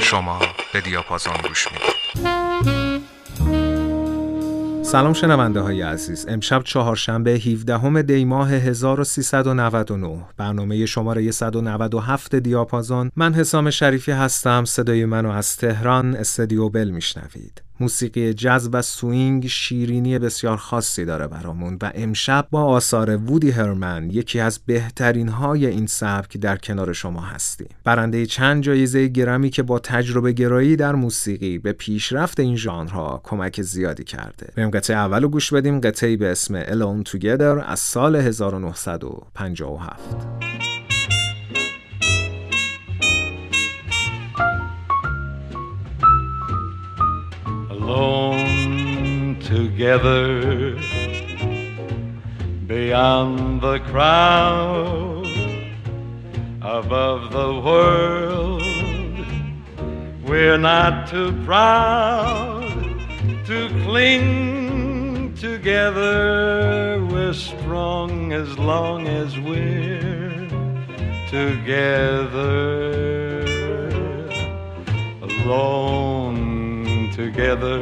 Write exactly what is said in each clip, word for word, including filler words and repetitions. شما به دیاپازون گوش میدید. سلام شنونده های عزیز. امشب چهارشنبه هفدهم دی ماه هزار و سیصد و نود و نه، برنامه شماره صد و نود و هفت دیاپازون. من حسام شریفی هستم. صدای منو از تهران استدیو بل میشنوید. موسیقی جاز و سوینگ شیرینی بسیار خاصی داره برامون و امشب با آثار وودی هرمن، یکی از بهترین های این سبک، در کنار شما هستیم. برنده چند جایزه گرمی که با تجربه گرایی در موسیقی به پیشرفت این ژانرها کمک زیادی کرده. بریم قطعه اولو گوش بدیم، قطعه‌ای به اسم Alone Together از سال هزار و نهصد و پنجاه و هفت. Alone together beyond the crowd, above the world, we're not too proud to cling together. We're strong as long as we're together. Alone together,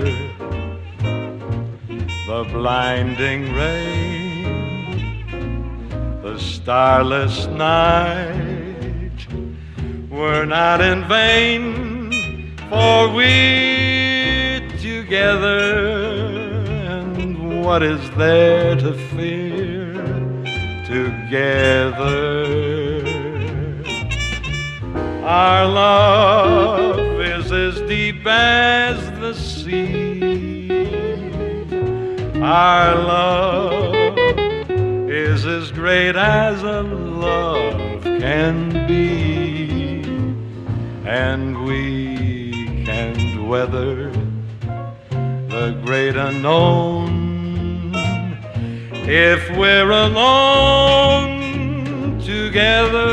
the blinding rain, the starless night, were not in vain, for we're together, and what is there to fear? Together, our love is as deep as the sea. Our love is as great as a love can be, and we can weather the great unknown if we're alone together.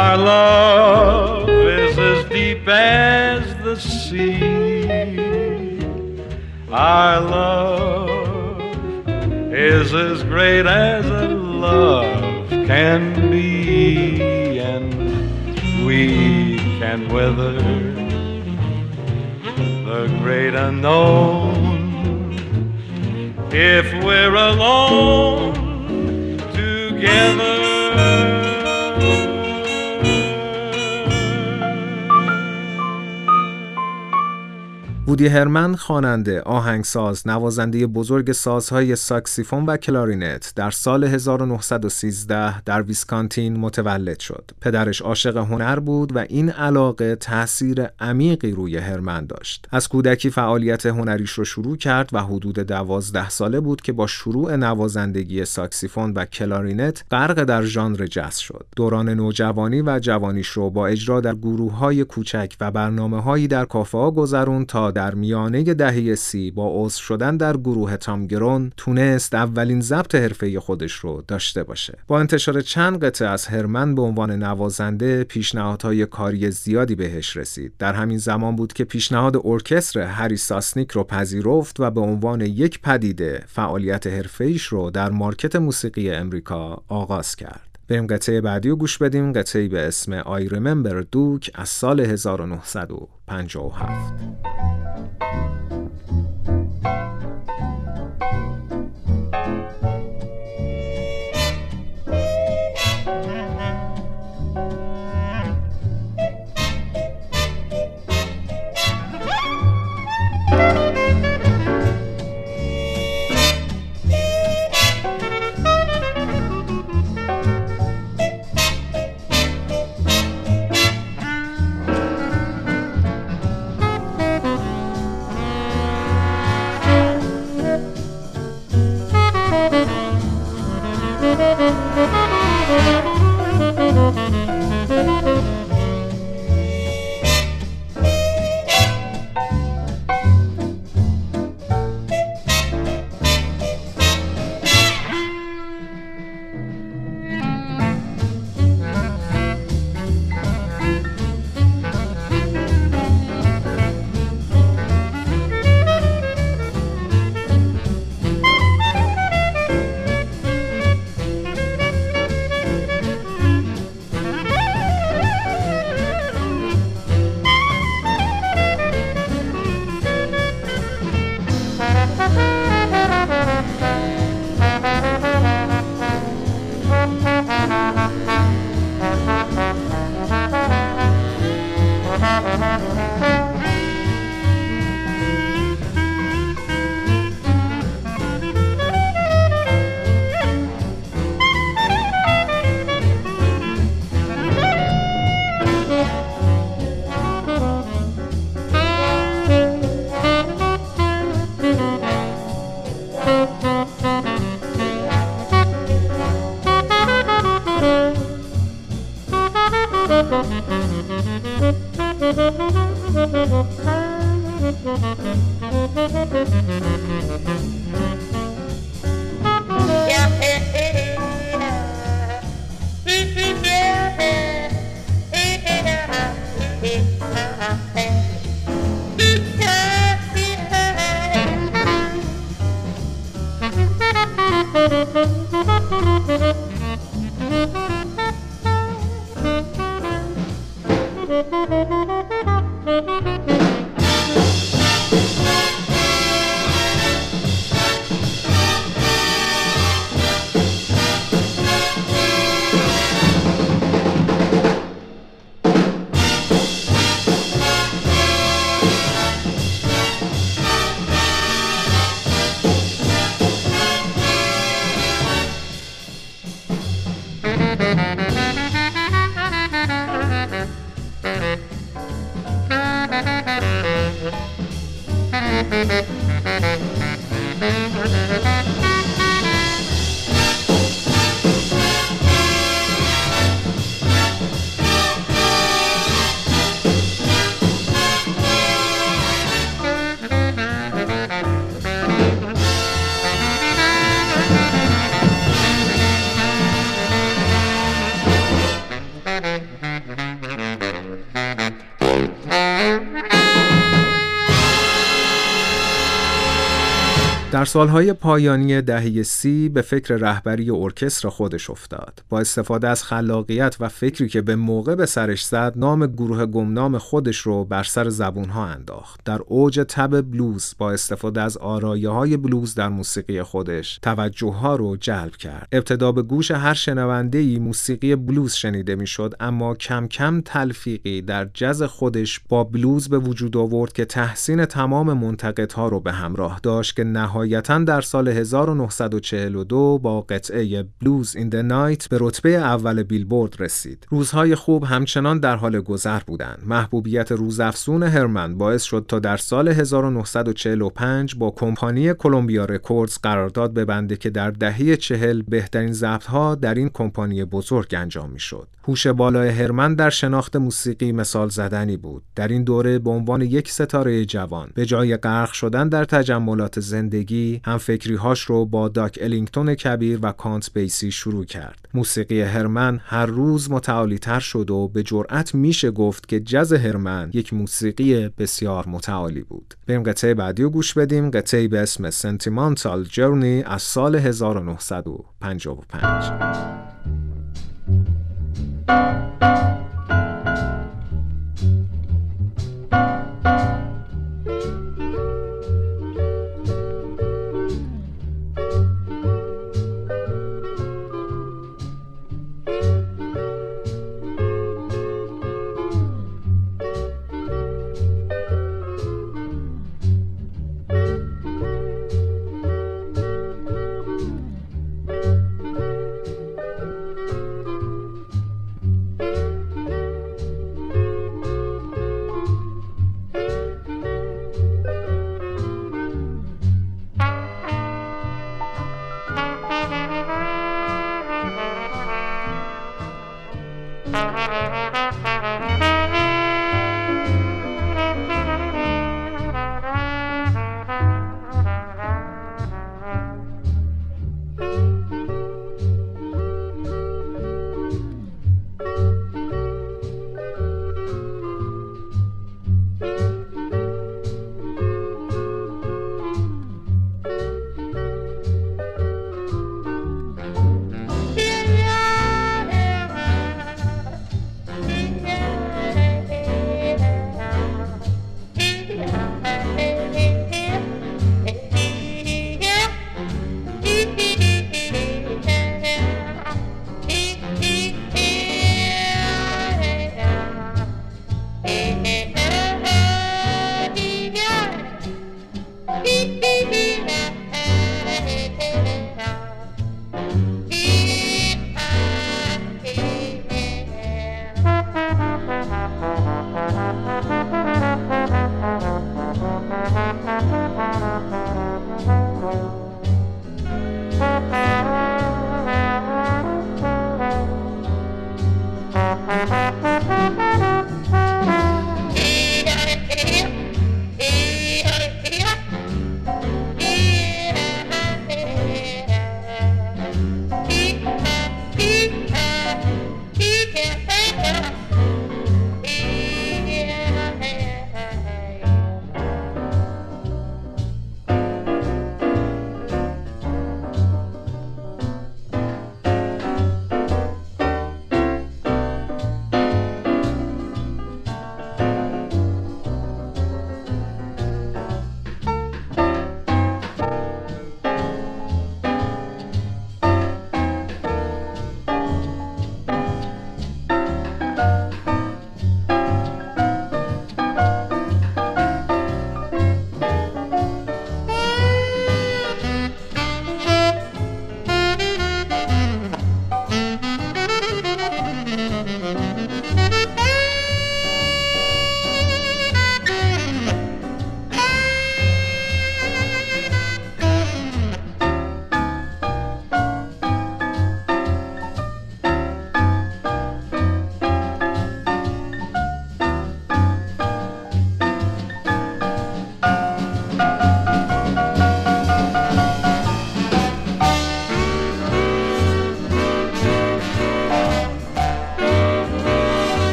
Our love is as deep as the sea. Our love is as great as a love can be, and we can weather the great unknown if we're alone together. وودی هرمن خواننده، آهنگساز، نوازنده بزرگ سازهای ساکسیفون و کلارینت، در سال هزار و نهصد و سیزده در ویسکانتین متولد شد. پدرش عاشق هنر بود و این علاقه تأثیر عمیقی روی هرمن داشت. از کودکی فعالیت هنریش رو شروع کرد و حدود دوازده ساله بود که با شروع نوازندگی ساکسیفون و کلارینت غرق در ژانر جاز شد. دوران نوجوانی و جوانیش رو با اجرا در گروه‌های کوچک و برنامه‌هایی در کافه‌ها گذروند تا در میانه دهه سی با عضو شدن در گروه تام گرون تونست اولین ضبط حرفه‌ای خودش رو داشته باشه. با انتشار چند قطعه از هرمن به عنوان نوازنده، پیشنهادهای کاری زیادی بهش رسید. در همین زمان بود که پیشنهاد ارکستر هری ساسنیک رو پذیرفت و به عنوان یک پدیده فعالیت حرفه‌ایش رو در مارکت موسیقی امریکا آغاز کرد. بریم قطعه بعدی رو گوش بدیم، قطعه‌ای به اسم I Remember Duke از سال هزار و نهصد و پنجاه و هفت. در سالهای پایانی دهه سی به فکر رهبری ارکستر خودش افتاد. با استفاده از خلاقیت و فکری که به موقع به سرش زد، نام گروه گمنام خودش رو بر سر زبونها انداخت. در اوج تب بلوز با استفاده از آرایه‌های بلوز در موسیقی خودش، توجه‌ها رو جلب کرد. ابتدا به گوش هر شنونده‌ای موسیقی بلوز شنیده می‌شد، اما کم کم تلفیقی در جز خودش با بلوز به وجود آورد که تحسین تمام منتقدها رو به همراه داشت که نهایتاً در سال هزار و نهصد و چهل و دو با قطعه بلوز این د نایت به رتبه اول بیلبورد رسید. روزهای خوب همچنان در حال گذر بودند. محبوبیت روزافزون هرمن باعث شد تا در سال هزار و نهصد و چهل و پنج با کمپانی کلمبیا رکوردز قرارداد ببنده که در دهه چهل بهترین ضبط‌ها در این کمپانی بزرگ انجام می‌شد. هوش بالای هرمن در شناخت موسیقی مثال زدنی بود. در این دوره به عنوان یک ستاره جوان به جای غرق شدن در تجملات زندگی، هم فکری‌هاش رو با داک الینگتون کبیر و کانت بیسی شروع کرد. موسیقی هرمن هر روز متعالی‌تر شد و به جرأت میشه گفت که جاز هرمن یک موسیقی بسیار متعالی بود. بریم قطعه بعدی رو گوش بدیم، قطعه به اسم سنتیمنتال جرنی از سال هزار و نهصد و پنجاه و پنج.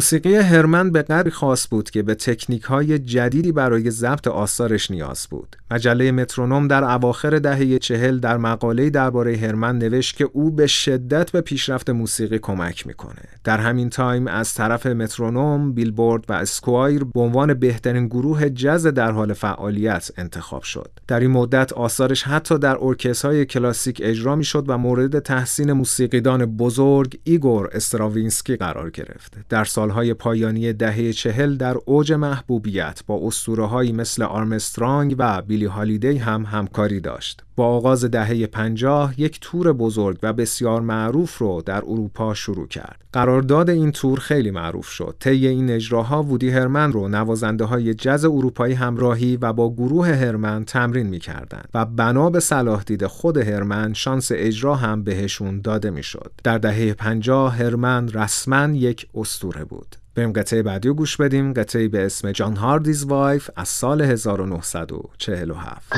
موسیقی هرمن به قدری خاص بود که به تکنیک‌های جدیدی برای ضبط آثارش نیاز بود. مجله مترونوم در اواخر دهه چهل در مقاله‌ای درباره هرمن نوشت که او به شدت به پیشرفت موسیقی کمک می‌کنه. در همین تایم از طرف مترونوم، بیلبورد و اسکوایر به عنوان بهترین گروه جاز در حال فعالیت انتخاب شد. در این مدت آثارش حتی در ارکسترهای کلاسیک اجرا می‌شد و مورد تحسین موسیقیدان بزرگ ایگور استراوینسکی قرار گرفت. در سالهای پایانی دهه چهل در اوج محبوبیت با اسطوره‌هایی مثل آرمسترانگ و بیلی هالیدی هم همکاری داشت. با آغاز دهه پنجاه یک تور بزرگ و بسیار معروف رو در اروپا شروع کرد. قرارداد این تور خیلی معروف شد. طی این اجراها وودی هرمن رو نوازنده‌های جاز اروپایی همراهی و با گروه هرمن تمرین می‌کردند و بنا به صلاح دید خود هرمن شانس اجرا هم بهشون داده می‌شد. در دهه پنجاه هرمن رسماً یک اسطوره بود. بریم قطعه بعدی رو گوش بدیم، قطعه به اسم جان هاردیز وایف از سال هزار و نهصد و چهل و هفت.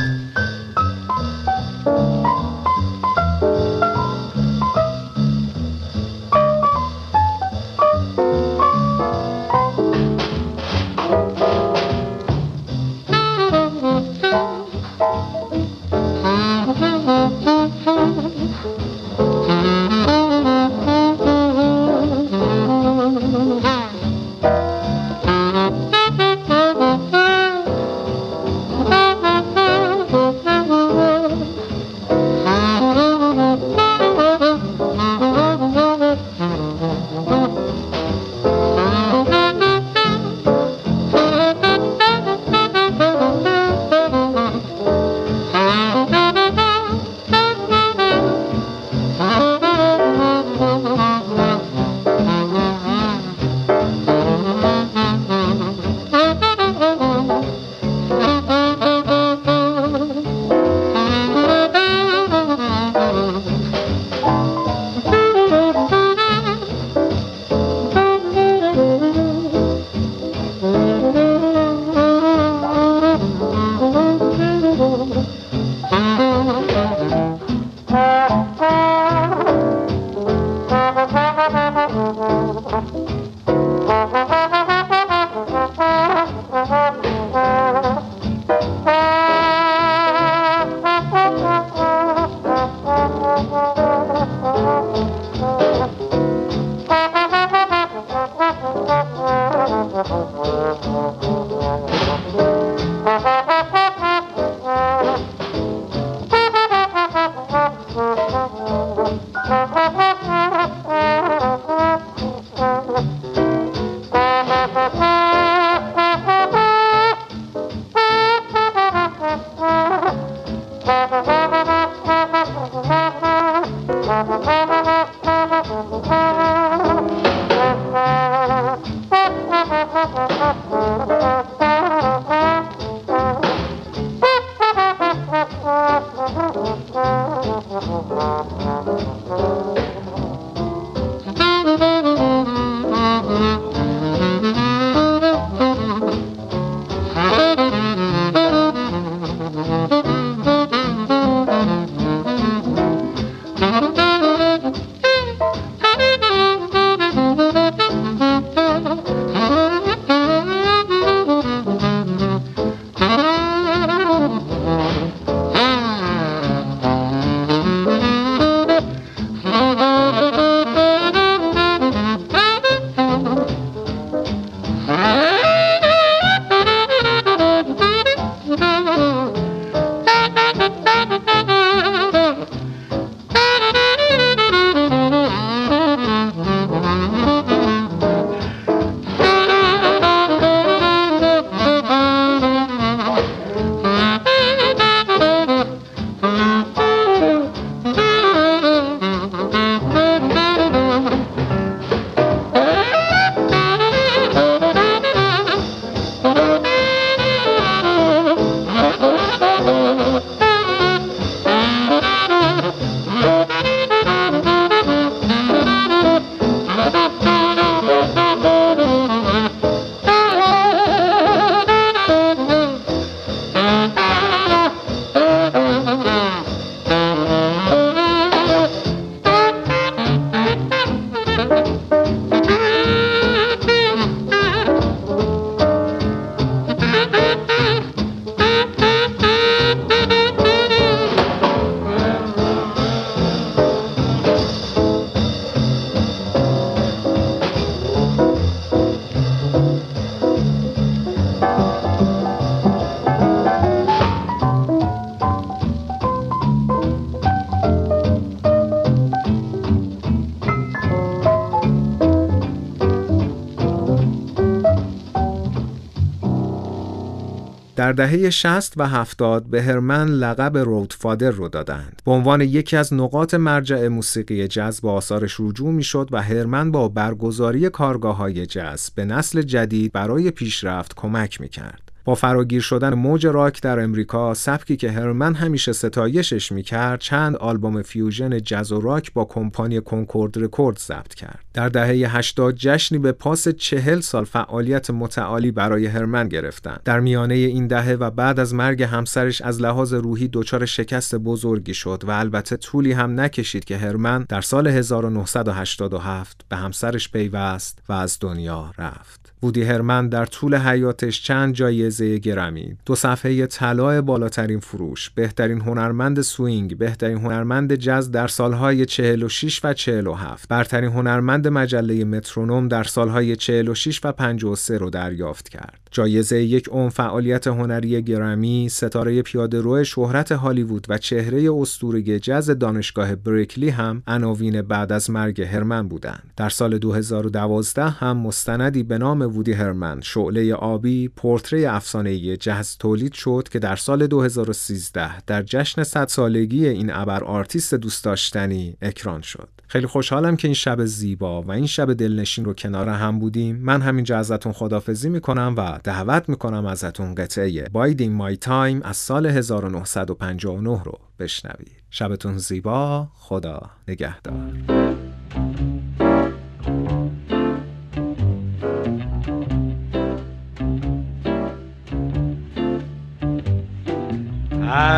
در دهه شصت و هفتاد به هرمن لقب رودفادر رو دادند. به عنوان یکی از نقاط مرجع موسیقی جاز به آثارش رجوع می‌شد و هرمن با برگزاری کارگاه‌های جاز به نسل جدید برای پیشرفت کمک می‌کرد. با فراگیر شدن موج راک در امریکا، سبکی که هرمن همیشه ستایشش میکرد، چند آلبوم فیوژن جاز و راک با کمپانی کنکورد رکورد ضبط کرد. در دهه هشتاد جشنی به پاس چهل سال فعالیت متعالی برای هرمن گرفتند. در میانه این دهه و بعد از مرگ همسرش از لحاظ روحی دچار شکست بزرگی شد و البته طولی هم نکشید که هرمن در سال هزار و نهصد و هشتاد و هفت به همسرش پیوست و از دنیا رفت. وودی هرمن در طول حیاتش چند جایزه گرمی، دو صفحه طلای بالاترین فروش، بهترین هنرمند سوینگ، بهترین هنرمند جاز در سالهای چهل و شش و چهل و هفت، برترین هنرمند مجله مترونوم در سالهای چهل و شش و پنجاه و سه رو دریافت کرد. جایزه یک عمر فعالیت هنری گرمی، ستاره پیاده‌رو شهرت هالیوود و چهره اسطوره‌ای جاز دانشگاه برکلی هم عناوین بعد از مرگ هرمن بودند. در سال دو هزار و دوازده هم مستندی به نام وودی هرمن، شعله آبی، پورتری افسانه‌ای جاز تولید شد که در سال دو هزار و سیزده در جشن صد سالگی این ابر آرتیست دوست داشتنی اکران شد. خیلی خوشحالم که این شب زیبا و این شب دلنشین رو کنار هم بودیم. من همینجا ازتون خداحافظی میکنم و دعوت میکنم ازتون قطعه بایدین مای تایم از سال هزار و نهصد و پنجاه و نه رو بشنوید. شبتون زیبا، خدا نگهدار.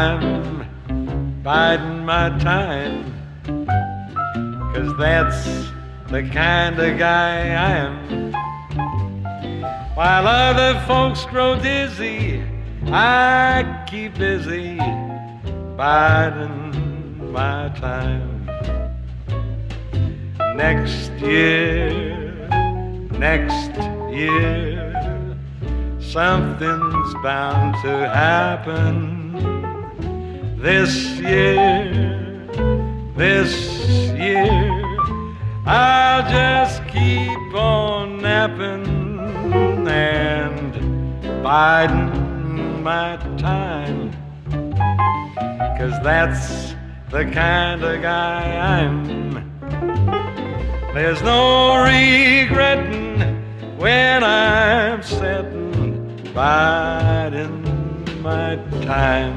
I'm biding my time, 'cause that's the kind of guy I am. While other folks grow dizzy, I keep busy biding my time. Next year, next year, something's bound to happen. This year, this year, I'll just keep on napping and biding my time, 'cause that's the kind of guy I'm. There's no regretting when I'm sitting biding my time.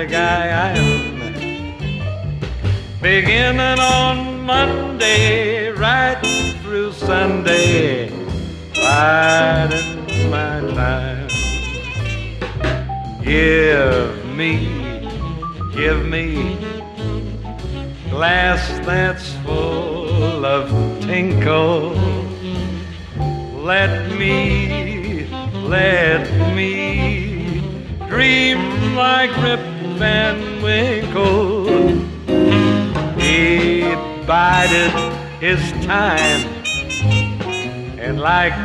The guy I am, beginning on Monday, right through Sunday, biding my time. Give me, give me glass that's full of tinkle. Let me, let me dream like Rip Van Winkle. He bided his time, and like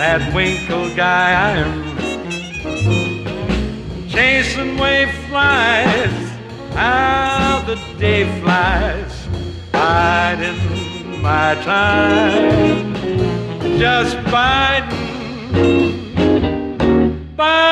that Winkle guy I'm chasing wave flies, how the day flies, biding my time, just biding, biding.